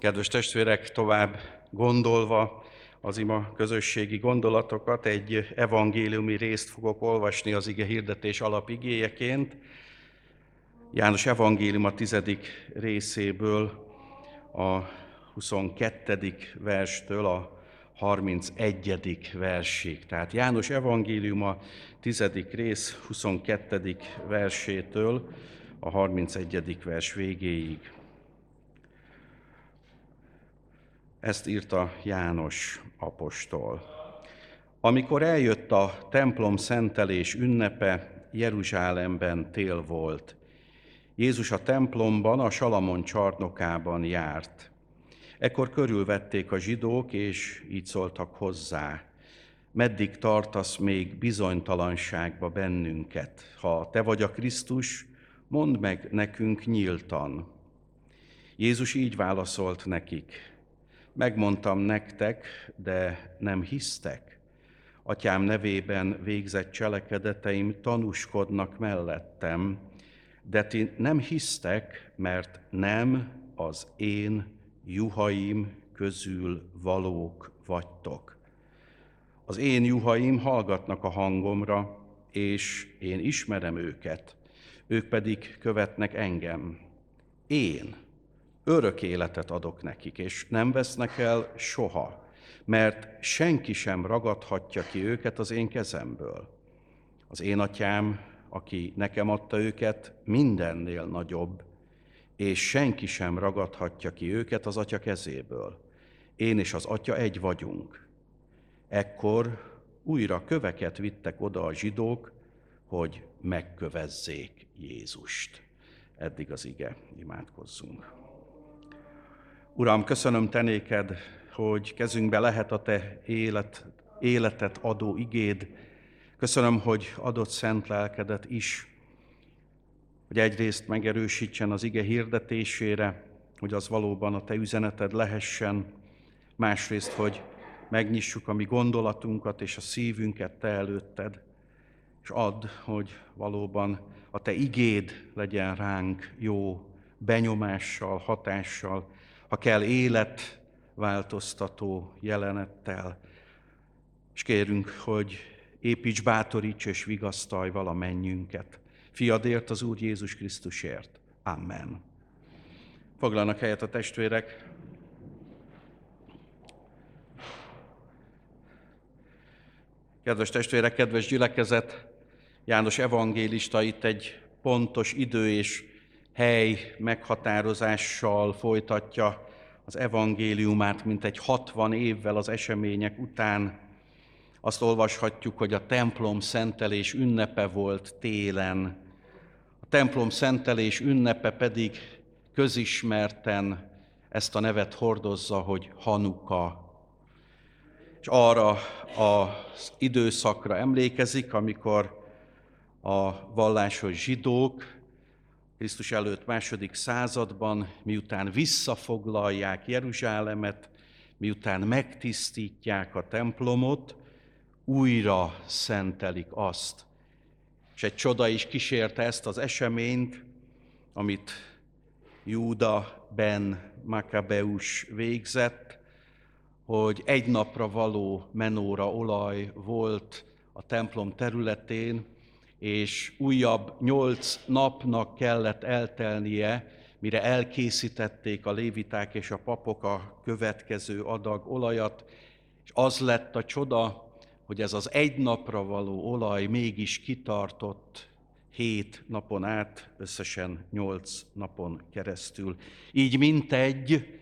Kedves testvérek, tovább gondolva az ima közösségi gondolatokat, egy evangéliumi részt fogok olvasni az ige hirdetés alapigéjeként. János Evangélium a 10. részéből, a 22. verstől a 31. versig. Tehát János Evangélium a 10. rész 22. versétől a 31. vers végéig. Ezt írta János apostol. Amikor eljött a templom szentelés ünnepe, Jeruzsálemben tél volt. Jézus a templomban, a Salamon csarnokában járt. Ekkor körülvették a zsidók, és így szóltak hozzá. Meddig tartasz még bizonytalanságba bennünket? Ha te vagy a Krisztus, mondd meg nekünk nyíltan. Jézus így válaszolt nekik. Megmondtam nektek, de nem hisztek. Atyám nevében végzett cselekedeteim tanúskodnak mellettem, de ti nem hisztek, mert nem az én juhaim közül valók vagytok. Az én juhaim hallgatnak a hangomra, és én ismerem őket, ők pedig követnek engem. Én örök életet adok nekik, és nem vesznek el soha, mert senki sem ragadhatja ki őket az én kezemből. Az én atyám, aki nekem adta őket, mindennél nagyobb, és senki sem ragadhatja ki őket az atya kezéből. Én és az atya egy vagyunk. Ekkor újra köveket vittek oda a zsidók, hogy megkövezzék Jézust. Eddig az ige, imádkozzunk. Uram, köszönöm te néked, hogy kezünkbe lehet a te életet adó igéd. Köszönöm, hogy adott szent lelkedet is, hogy egyrészt megerősítsen az ige hirdetésére, hogy az valóban a te üzeneted lehessen, másrészt, hogy megnyissuk a mi gondolatunkat és a szívünket te előtted, és add, hogy valóban a te igéd legyen ránk jó benyomással, hatással, ha kell életváltoztató jelenettel, és kérünk, hogy építs, bátoríts és vigasztalj valamennyünket. Fiadért, az Úr Jézus Krisztusért. Amen. Foglalnak helyet a testvérek. Kedves testvérek, kedves gyülekezet, János evangélista itt egy pontos idő és hely meghatározással folytatja az evangéliumát, mintegy 60 évvel az események után. Azt olvashatjuk, hogy a templom szentelés ünnepe volt télen. A templom szentelés ünnepe pedig közismerten ezt a nevet hordozza, hogy Hanuka. És arra az időszakra emlékezik, amikor a vallásos zsidók Krisztus előtt 2. században, miután visszafoglalják Jeruzsálemet, miután megtisztítják a templomot, újra szentelik azt. És egy csoda is kísérte ezt az eseményt, amit Júda ben Maccabeus végzett, hogy egy napra való menóra olaj volt a templom területén, és újabb 8 napnak kellett eltelnie, mire elkészítették a léviták és a papok a következő adag olajat, és az lett a csoda, hogy ez az egy napra való olaj mégis kitartott 7 napon át, összesen 8 napon keresztül. Így mintegy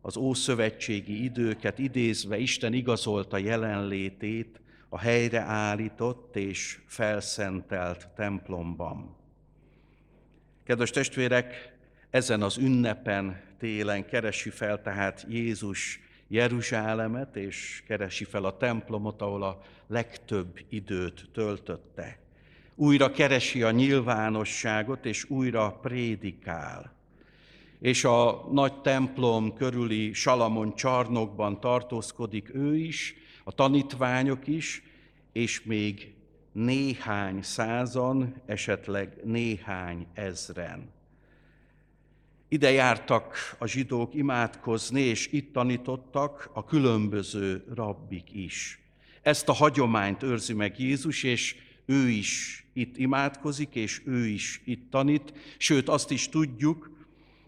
az ószövetségi időket idézve Isten igazolta jelenlétét a helyreállított és felszentelt templomban. Kedves testvérek, ezen az ünnepen télen keresi fel tehát Jézus Jeruzsálemet, és keresi fel a templomot, ahol a legtöbb időt töltötte. Újra keresi a nyilvánosságot, és újra prédikál. És a nagy templom körüli Salamon csarnokban tartózkodik ő is, a tanítványok is, és még néhány százan, esetleg néhány ezren. Ide jártak a zsidók imádkozni, és itt tanítottak a különböző rabbik is. Ezt a hagyományt őrzi meg Jézus, és ő is itt imádkozik, és ő is itt tanít. Sőt, azt is tudjuk,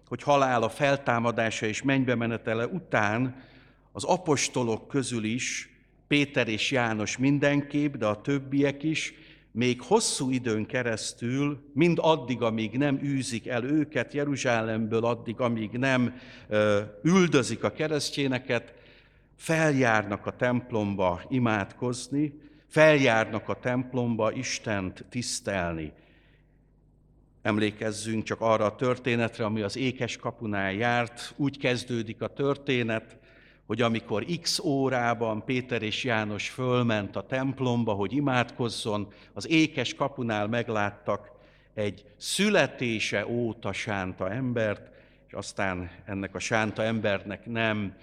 hogy halála, feltámadása és mennybe menetele után az apostolok közül is, Péter és János mindenképp, de a többiek is, még hosszú időn keresztül, mind addig, amíg nem űzik el őket Jeruzsálemből, addig, amíg nem üldözik a keresztényeket, feljárnak a templomba imádkozni, feljárnak a templomba Istent tisztelni. Emlékezzünk csak arra a történetre, ami az Ékes kapunál járt. Úgy kezdődik a történet, hogy amikor X órában Péter és János fölment a templomba, hogy imádkozzon, az Ékes kapunál megláttak egy születése óta sánta embert, és aztán ennek a sánta embernek nem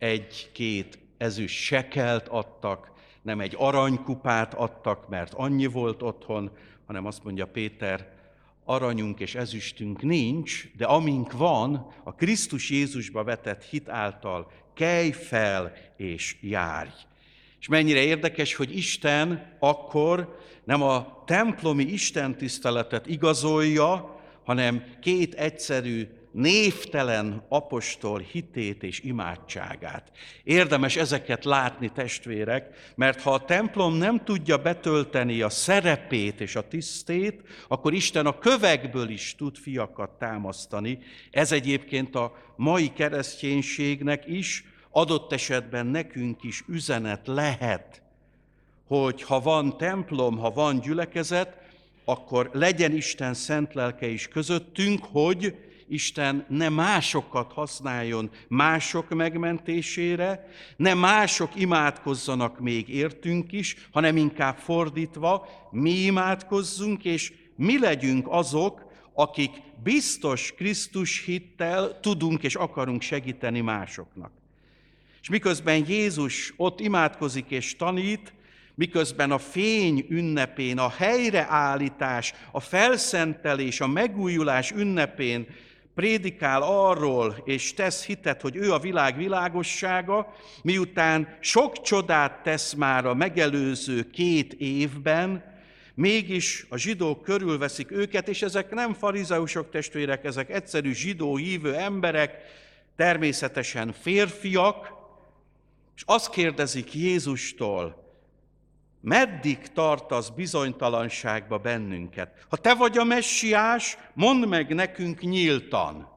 1-2 ezüst sekelt adtak, nem egy aranykupát adtak, mert annyi volt otthon, hanem azt mondja Péter, aranyunk és ezüstünk nincs, de amink van, a Krisztus Jézusba vetett hit által kelj fel és járj. És mennyire érdekes, hogy Isten akkor nem a templomi istentiszteletet igazolja, hanem 2 egyszerű, névtelen apostol hitét és imádságát. Érdemes ezeket látni, testvérek, mert ha a templom nem tudja betölteni a szerepét és a tisztét, akkor Isten a kövekből is tud fiakat támasztani. Ez egyébként a mai kereszténységnek is, adott esetben nekünk is üzenet lehet, hogy ha van templom, ha van gyülekezet, akkor legyen Isten szent lelke is közöttünk, hogy Isten ne másokat használjon mások megmentésére, ne mások imádkozzanak még értünk is, hanem inkább fordítva, mi imádkozzunk, és mi legyünk azok, akik biztos Krisztus hittel tudunk és akarunk segíteni másoknak. És miközben Jézus ott imádkozik és tanít, miközben a fény ünnepén, a helyreállítás, a felszentelés, a megújulás ünnepén prédikál arról, és tesz hitet, hogy ő a világ világossága, miután sok csodát tesz már a megelőző 2 évben, mégis a zsidók körülveszik őket, és ezek nem farizeusok, testvérek, ezek egyszerű zsidó hívő emberek, természetesen férfiak, és azt kérdezik Jézustól, meddig tartasz bizonytalanságba bennünket? Ha te vagy a messiás, mondd meg nekünk nyíltan.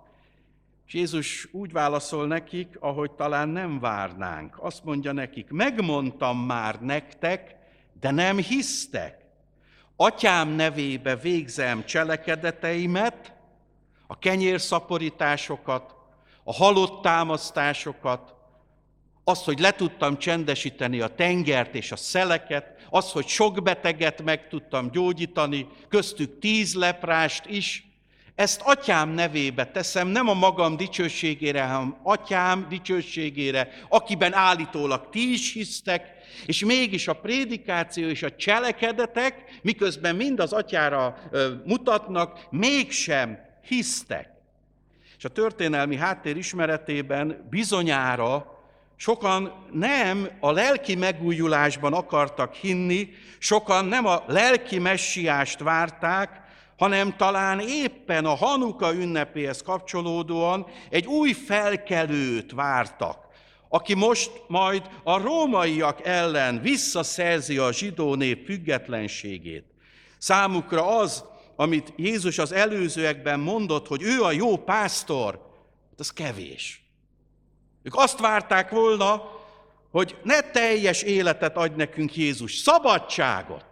És Jézus úgy válaszol nekik, ahogy talán nem várnánk. Azt mondja nekik, megmondtam már nektek, de nem hisztek. Atyám nevébe végzem cselekedeteimet, a kenyérszaporításokat, a halott támasztásokat, azt, hogy le tudtam csendesíteni a tengert és a szeleket, azt, hogy sok beteget meg tudtam gyógyítani, köztük 10 leprást is, ezt atyám nevébe teszem, nem a magam dicsőségére, hanem atyám dicsőségére, akiben állítólag ti is hisztek, és mégis a prédikáció és a cselekedetek, miközben mind az atyára mutatnak, mégsem hisztek. És a történelmi háttér ismeretében bizonyára sokan nem a lelki megújulásban akartak hinni, sokan nem a lelki messiást várták, hanem talán éppen a Hanuka ünnepéhez kapcsolódóan egy új felkelőt vártak, aki most majd a rómaiak ellen visszaszerzi a zsidó nép függetlenségét. Számukra az, amit Jézus az előzőekben mondott, hogy ő a jó pásztor, az kevés. Ők azt várták volna, hogy ne teljes életet adj nekünk Jézus, szabadságot.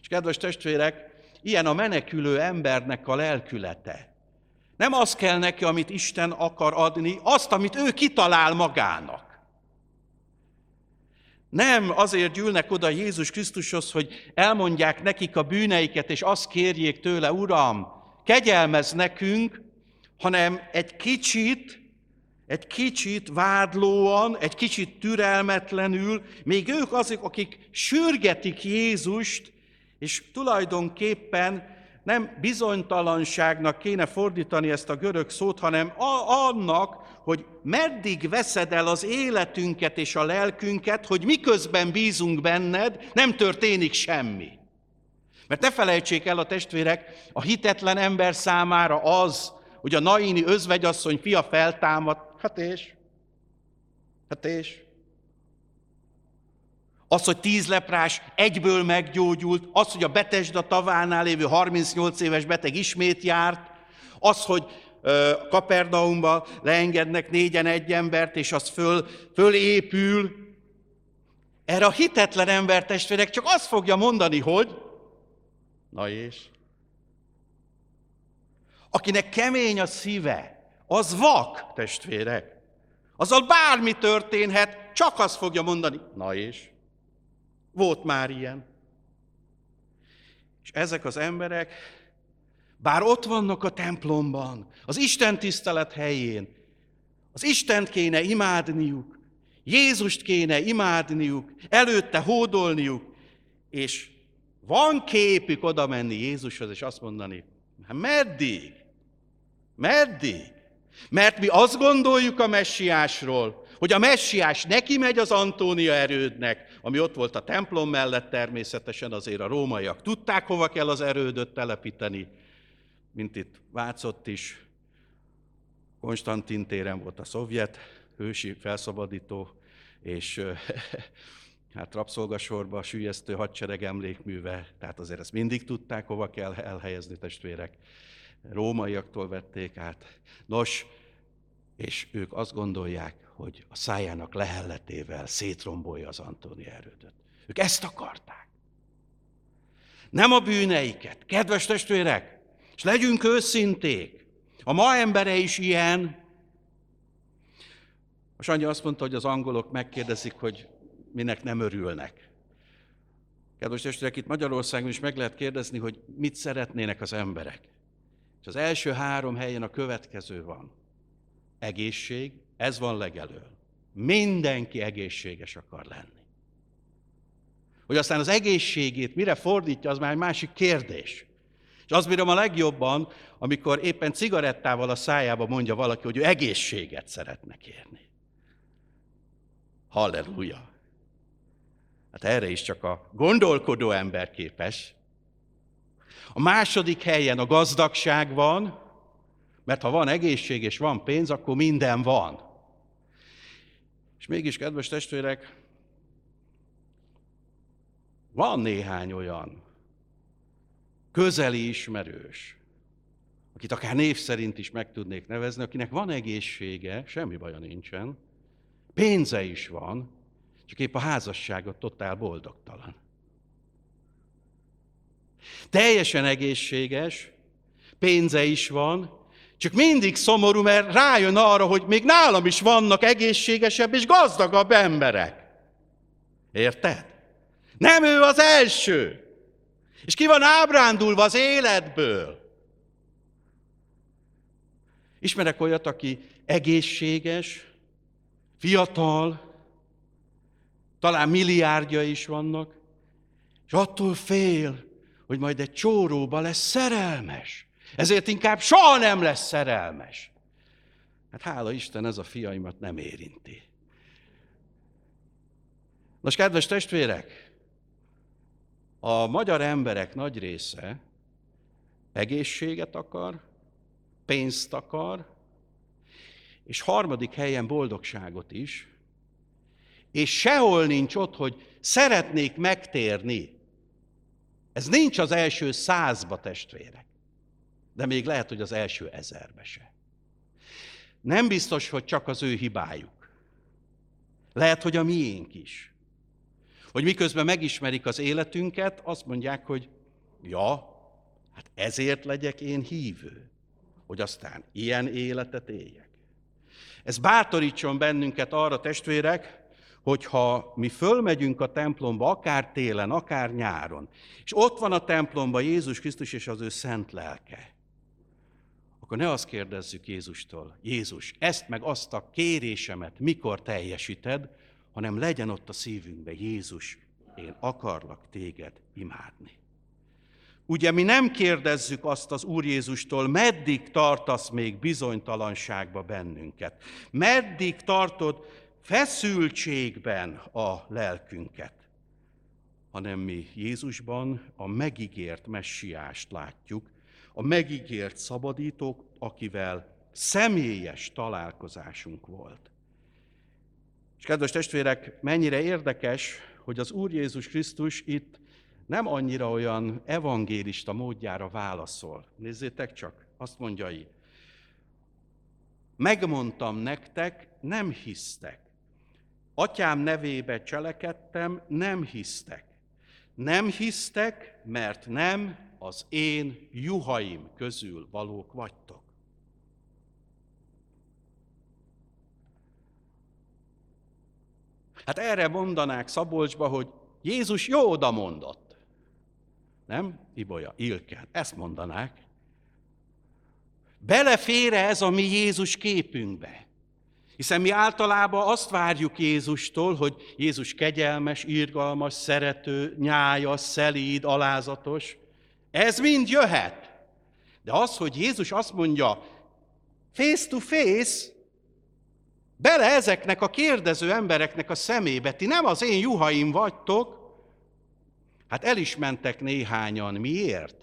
És kedves testvérek, ilyen a menekülő embernek a lelkülete. Nem az kell neki, amit Isten akar adni, azt, amit ő kitalál magának. Nem azért gyűlnek oda Jézus Krisztushoz, hogy elmondják nekik a bűneiket, és azt kérjék tőle, Uram, kegyelmezz nekünk, hanem egy kicsit vádlóan, egy kicsit türelmetlenül, még ők azok, akik sürgetik Jézust, és tulajdonképpen nem bizonytalanságnak kéne fordítani ezt a görög szót, hanem annak, hogy meddig veszed el az életünket és a lelkünket, hogy miközben bízunk benned, nem történik semmi. Mert ne felejtsék el a testvérek, a hitetlen ember számára az, hogy a naini özvegyasszony fia feltámadt, hát és? Az, hogy 10 leprás egyből meggyógyult, az, hogy a Betesda tavánál lévő 38 éves beteg ismét járt, az, hogy Kapernaumba leengednek 4-en egy embert, és az fölépül. Erre a hitetlen ember testvérek csak azt fogja mondani, hogy na és? Akinek kemény a szíve, az vak, testvérek. Azzal bármi történhet, csak azt fogja mondani, na és? Volt már ilyen. És ezek az emberek, bár ott vannak a templomban, az Isten tisztelet helyén, az Istent kéne imádniuk, Jézust kéne imádniuk, előtte hódolniuk, és van képük oda menni Jézushoz, és azt mondani, hát meddig? Mert mi azt gondoljuk a messiásról, hogy a messiás neki megy az Antónia erődnek, ami ott volt a templom mellett, természetesen azért a rómaiak tudták, hova kell az erődöt telepíteni, mint itt Vácott is, Konstantin téren volt a szovjet hősi felszabadító, és hát rabszolgasorba süllyesztő hadsereg emlékműve, tehát azért ezt mindig tudták, hova kell elhelyezni testvérek. Rómaiaktól vették át. Nos, és ők azt gondolják, hogy a szájának lehelletével szétrombolja az Antónia erődöt. Ők ezt akarták. Nem a bűneiket. Kedves testvérek, és legyünk őszinték. A ma embere is ilyen. A Sanyi azt mondta, hogy az angolok megkérdezik, hogy minek nem örülnek. Kedves testvérek, itt Magyarországon is meg lehet kérdezni, hogy mit szeretnének az emberek. És az első 3 helyen a következő van. Egészség, ez van legelől. Mindenki egészséges akar lenni. Hogy aztán az egészségét mire fordítja, az már egy másik kérdés. És azt bírom a legjobban, amikor éppen cigarettával a szájába mondja valaki, hogy ő egészséget szeretne kérni. Halleluja! Hát erre is csak a gondolkodó ember képes. A második helyen a gazdagság van, mert ha van egészség és van pénz, akkor minden van. És mégis, kedves testvérek, van néhány olyan közeli ismerős, akit akár név szerint is meg tudnék nevezni, akinek van egészsége, semmi baja nincsen, pénze is van, csak épp a házassága totál boldogtalan. Teljesen egészséges, pénze is van, csak mindig szomorú, mert rájön arra, hogy még nálam is vannak egészségesebb és gazdagabb emberek. Érted? Nem ő az első. És ki van ábrándulva az életből. Ismerek olyat, aki egészséges, fiatal, talán milliárdja is vannak, és attól fél, hogy majd egy csóróba lesz szerelmes. Ezért inkább soha nem lesz szerelmes. Hát hála Isten, ez a fiaimat nem érinti. Nos, kedves testvérek, a magyar emberek nagy része egészséget akar, pénzt akar, és 3. helyen boldogságot is, és sehol nincs ott, hogy szeretnék megtérni. Ez nincs az első 100-ba, testvérek. De még lehet, hogy az első 1000-be se. Nem biztos, hogy csak az ő hibájuk. Lehet, hogy a miénk is. Hogy miközben megismerik az életünket, azt mondják, hogy ja, hát ezért legyek én hívő, hogy aztán ilyen életet éljek. Ez bátorítson bennünket arra, testvérek, hogyha mi fölmegyünk a templomba, akár télen, akár nyáron, és ott van a templomba Jézus Krisztus és az ő szent lelke, akkor ne azt kérdezzük Jézustól, Jézus, ezt meg azt a kérésemet mikor teljesíted, hanem legyen ott a szívünkben, Jézus, én akarlak téged imádni. Ugye mi nem kérdezzük azt az Úr Jézustól, meddig tartasz még bizonytalanságba bennünket? Meddig tartod feszültségben a lelkünket? Hanem mi Jézusban a megígért messiást látjuk, a megígért szabadítót, akivel személyes találkozásunk volt. És kedves testvérek, mennyire érdekes, hogy az Úr Jézus Krisztus itt nem annyira olyan evangélista módjára válaszol. Nézzétek csak, azt mondja így. Megmondtam nektek, nem hisztek. Atyám nevébe cselekedtem, nem hisztek. Nem hisztek, mert nem az én juhaim közül valók vagytok. Hát erre mondanák Szabolcsba, hogy Jézus jó oda mondott. Nem? Ibolya, Ilken. Ezt mondanák. Belefér ez a mi Jézus képünkbe? Hiszen mi általában azt várjuk Jézustól, hogy Jézus kegyelmes, irgalmas, szerető, nyájas, szelíd, alázatos. Ez mind jöhet. De az, hogy Jézus azt mondja, face to face, bele ezeknek a kérdező embereknek a szemébe, ti nem az én juhaim vagytok. Hát el is mentek néhányan. Miért?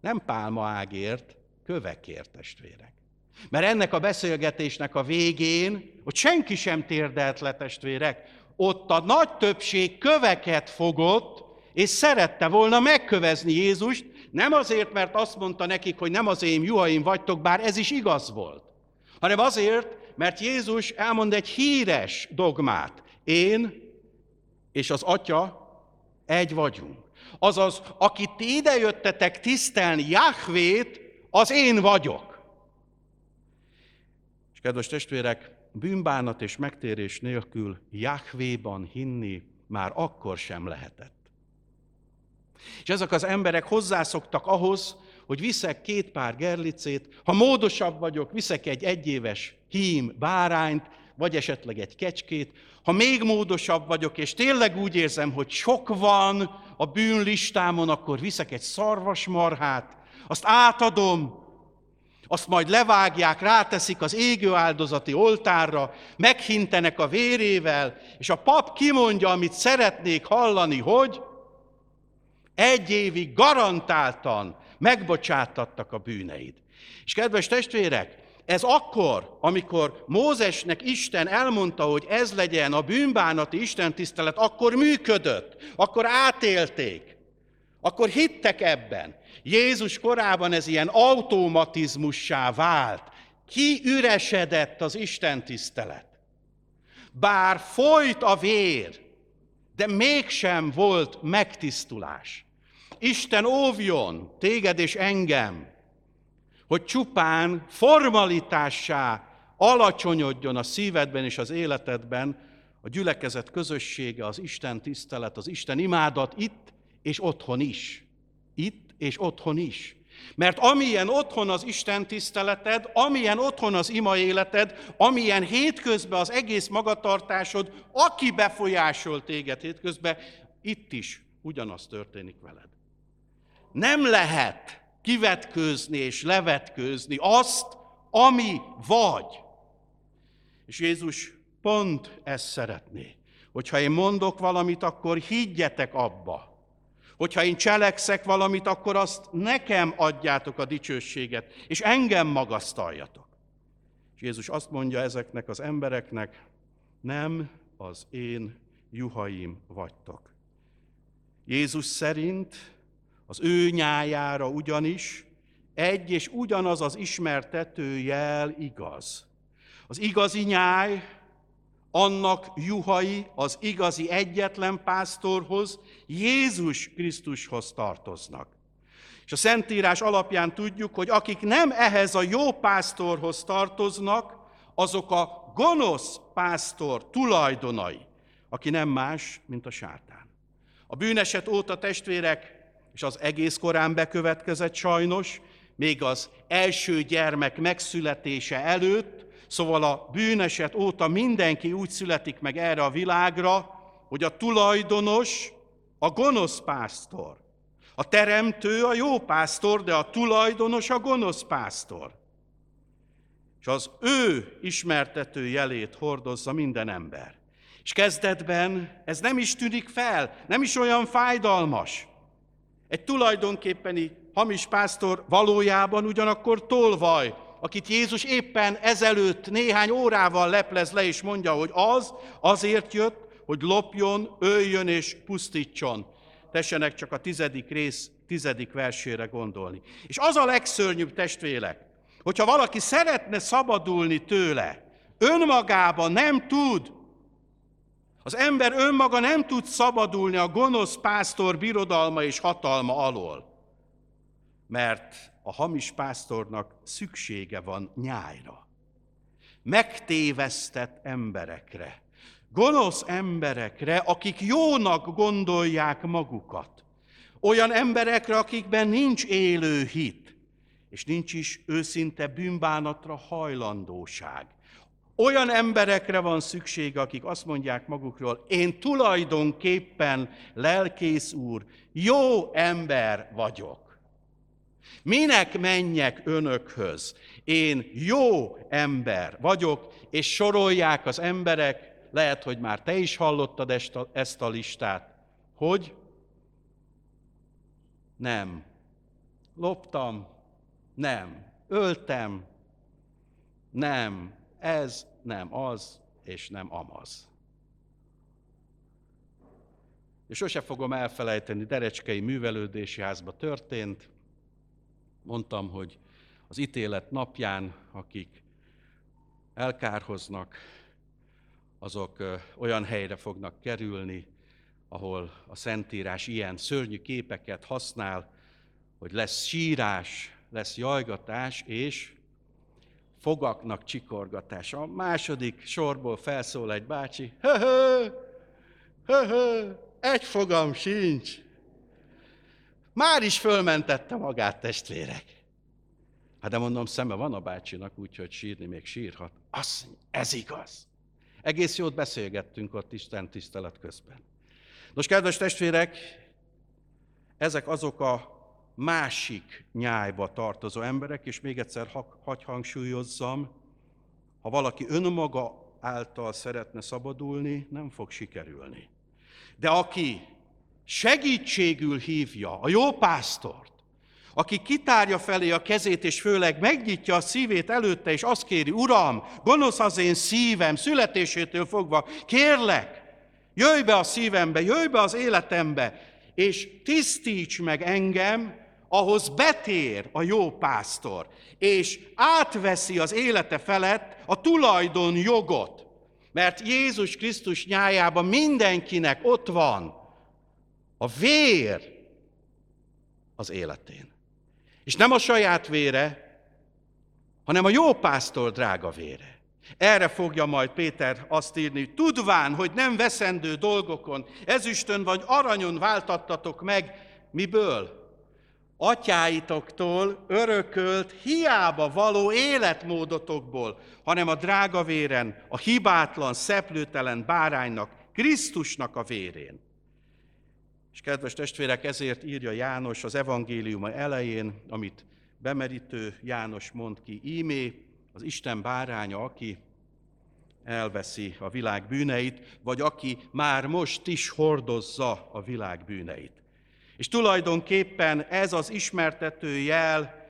Nem pálmaágért, kövekért, testvérek. Mert ennek a beszélgetésnek a végén, hogy senki sem térdelt le, testvérek, ott a nagy többség köveket fogott, és szerette volna megkövezni Jézust, nem azért, mert azt mondta nekik, hogy nem az én juhaim vagytok, bár ez is igaz volt, hanem azért, mert Jézus elmond egy híres dogmát. Én és az Atya egy vagyunk. Azaz, akit ti idejöttetek tisztelni Jahvét, az én vagyok. És kedves testvérek, bűnbánat és megtérés nélkül Jahvéban hinni már akkor sem lehetett. És ezek az emberek hozzászoktak ahhoz, hogy viszek 2 pár gerlicét, ha módosabb vagyok, viszek egy 1 éves hím bárányt, vagy esetleg egy kecskét, ha még módosabb vagyok, és tényleg úgy érzem, hogy sok van a bűnlistámon, akkor viszek egy szarvasmarhát, azt átadom, azt majd levágják, ráteszik az égő áldozati oltárra, meghintenek a vérével, és a pap kimondja, amit szeretnék hallani, hogy 1 évig garantáltan megbocsátattak a bűneid. És kedves testvérek, ez akkor, amikor Mózesnek Isten elmondta, hogy ez legyen a bűnbánati istentisztelet, akkor működött, akkor átélték, akkor hittek ebben. Jézus korában ez ilyen automatizmussá vált. Kiüresedett az istentisztelet. Bár folyt a vér, de mégsem volt megtisztulás. Isten óvjon téged és engem, hogy csupán formalitássá alacsonyodjon a szívedben és az életedben a gyülekezet közössége, az Isten tisztelet, az Isten imádat itt és otthon is. Itt és otthon is. Mert amilyen otthon az Isten tiszteleted, amilyen otthon az ima életed, amilyen hétközben az egész magatartásod, aki befolyásol téged hétközben, itt is ugyanaz történik veled. Nem lehet kivetkőzni és levetkőzni azt, ami vagy. És Jézus pont ezt szeretné, hogyha én mondok valamit, akkor higgyetek abba. Hogyha én cselekszek valamit, akkor azt nekem adjátok a dicsőséget, és engem magasztaljatok. És Jézus azt mondja ezeknek az embereknek, nem az én juhaim vagytok. Jézus szerint az ő nyájára ugyanis egy és ugyanaz az ismertetőjel igaz. Az igazi nyáj, annak juhai az igazi egyetlen pásztorhoz, Jézus Krisztushoz tartoznak. És a Szentírás alapján tudjuk, hogy akik nem ehhez a jó pásztorhoz tartoznak, azok a gonosz pásztor tulajdonai, aki nem más, mint a sátán. A bűneset óta, testvérek, és az egész korán bekövetkezett sajnos, még az első gyermek megszületése előtt, szóval a bűneset óta mindenki úgy születik meg erre a világra, hogy a tulajdonos, a gonosz pásztor, A teremtő a jó pásztor, de a tulajdonos a gonosz pásztor. És az ő ismertető jelét hordozza minden ember. És kezdetben ez nem is tűnik fel, nem is olyan fájdalmas. Egy tulajdonképpeni hamis pásztor valójában ugyanakkor tolvaj, akit Jézus éppen ezelőtt néhány órával leplez le, és mondja, hogy az azért jött, hogy lopjon, öljön és pusztítson. Tessenek csak a 10. rész 10. versére gondolni. És az a legszörnyűbb, testvérek, hogyha valaki szeretne szabadulni tőle, önmagában nem tud. Az ember önmaga nem tud szabadulni a gonosz pásztor birodalma és hatalma alól, mert a hamis pásztornak szüksége van nyájra, megtévesztett emberekre, gonosz emberekre, akik jónak gondolják magukat, olyan emberekre, akikben nincs élő hit, és nincs is őszinte bűnbánatra hajlandóság. Olyan emberekre van szüksége, akik azt mondják magukról, én tulajdonképpen, lelkész úr, jó ember vagyok. Minek menjek önökhöz? Én jó ember vagyok, és sorolják az emberek, lehet, hogy már te is hallottad ezt a listát, hogy nem loptam, nem öltem, nem ez, nem az, és nem amaz. És sose fogom elfelejteni, Derecskei művelődési házba történt. Mondtam, hogy az ítélet napján, akik elkárhoznak, azok olyan helyre fognak kerülni, ahol a Szentírás ilyen szörnyű képeket használ, hogy lesz sírás, lesz jajgatás, és fogaknak csikorgatása. A második sorból felszól egy bácsi, egy fogam sincs. Már is fölmentette magát, testvérek. Hát de mondom, szeme van a bácsinak, úgyhogy sírni még sírhat. Azt mondja, ez igaz. Egész jót beszélgettünk ott Isten tisztelet közben. Nos, kedves testvérek, ezek azok a másik nyájba tartozó emberek, és még egyszer hadd hangsúlyozzam, ha valaki önmaga által szeretne szabadulni, nem fog sikerülni. De aki segítségül hívja a jó pásztort, aki kitárja felé a kezét, és főleg megnyitja a szívét előtte, és azt kéri, Uram, gonosz az én szívem, születésétől fogva, kérlek, jöjj be a szívembe, jöjj be az életembe, és tisztíts meg engem, ahhoz betér a jó pásztor, és átveszi az élete felett a tulajdon jogot, mert Jézus Krisztus nyájában mindenkinek ott van a vér az életén. És nem a saját vére, hanem a jó pásztor drága vére. Erre fogja majd Péter azt írni, tudván, hogy nem veszendő dolgokon, ezüstön vagy aranyon váltattatok meg, miből? Atyáitoktól örökölt, hiába való életmódotokból, hanem a drága véren, a hibátlan, szeplőtelen báránynak, Krisztusnak a vérén. És kedves testvérek, ezért írja János az evangéliuma elején, amit bemerítő János mond ki, ímé, az Isten báránya, aki elveszi a világ bűneit, vagy aki már most is hordozza a világ bűneit. És tulajdonképpen ez az ismertető jel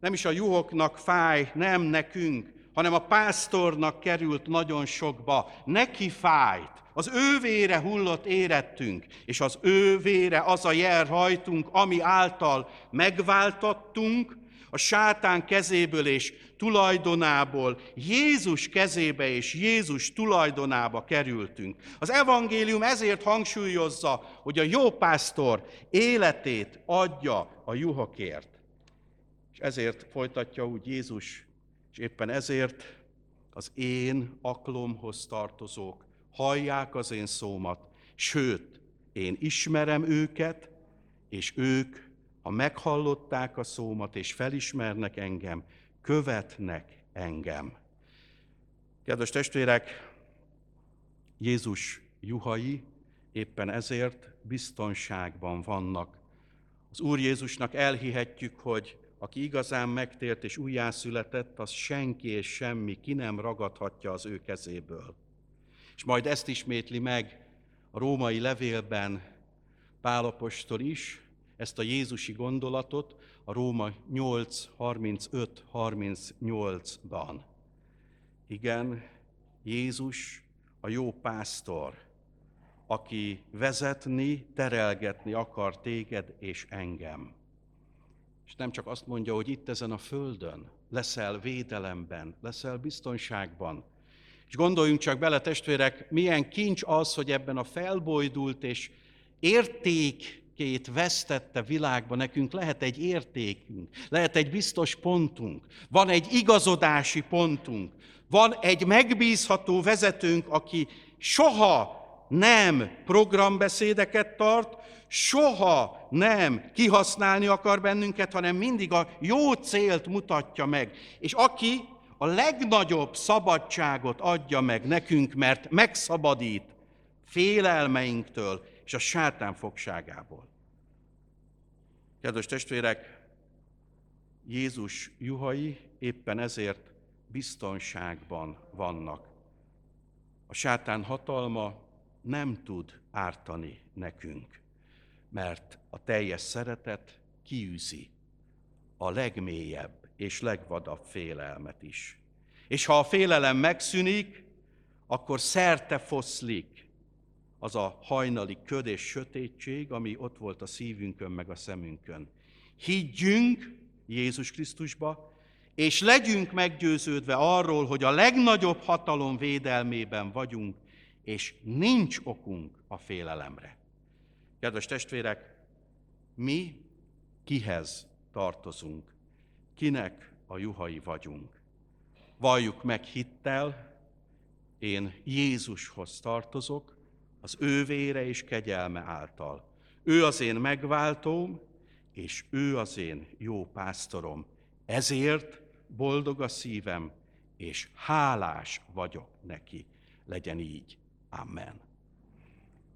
nem is a juhoknak fáj, nem nekünk, hanem a pásztornak került nagyon sokba. Neki fájt, az ő vére hullott érettünk, és az ő vére az a jel rajtunk, ami által megváltattunk, a sátán kezéből és tulajdonából, Jézus kezébe és Jézus tulajdonába kerültünk. Az evangélium ezért hangsúlyozza, hogy a jó pásztor életét adja a juhokért. És ezért folytatja úgy Jézus, és éppen ezért az én aklomhoz tartozók hallják az én szómat, sőt, én ismerem őket, és ők, ha meghallották a szómat és felismernek engem, követnek engem. Kedves testvérek, Jézus juhai éppen ezért biztonságban vannak Az Úr Jézusnak elhihetjük, hogy aki igazán megtért és újjászületett, az senki és semmi ki nem ragadhatja az ő kezéből. És majd ezt ismétli meg a római levélben Pál apostol is, ezt a jézusi gondolatot a Róma 8:35-38-ban. Igen, Jézus a jó pásztor, aki vezetni, terelgetni akar téged és engem. És nem csak azt mondja, hogy itt ezen a földön leszel védelemben, leszel biztonságban. És gondoljunk csak bele, testvérek, milyen kincs az, hogy ebben a felbojdult és értékét vesztette világban nekünk lehet egy értékünk, lehet egy biztos pontunk, van egy igazodási pontunk, van egy megbízható vezetőnk, aki soha nem programbeszédeket tart, soha nem kihasználni akar bennünket, hanem mindig a jó célt mutatja meg. És aki a legnagyobb szabadságot adja meg nekünk, mert megszabadít félelmeinktől és a sátán fogságából. Kedves testvérek, Jézus juhai éppen ezért biztonságban vannak. A sátán hatalma nem tud ártani nekünk, mert a teljes szeretet kiűzi a legmélyebb és legvadabb félelmet is. És ha a félelem megszűnik, akkor szerte foszlik az a hajnali köd és sötétség, ami ott volt a szívünkön meg a szemünkön. Higgyünk Jézus Krisztusba, és legyünk meggyőződve arról, hogy a legnagyobb hatalom védelmében vagyunk, és nincs okunk a félelemre. Kedves testvérek, mi kihez tartozunk? Kinek a juhai vagyunk? Valljuk meg hittel, én Jézushoz tartozok, az ő vére és kegyelme által. Ő az én megváltóm, és ő az én jó pásztorom. Ezért boldog a szívem, és hálás vagyok neki. Legyen így. Amen.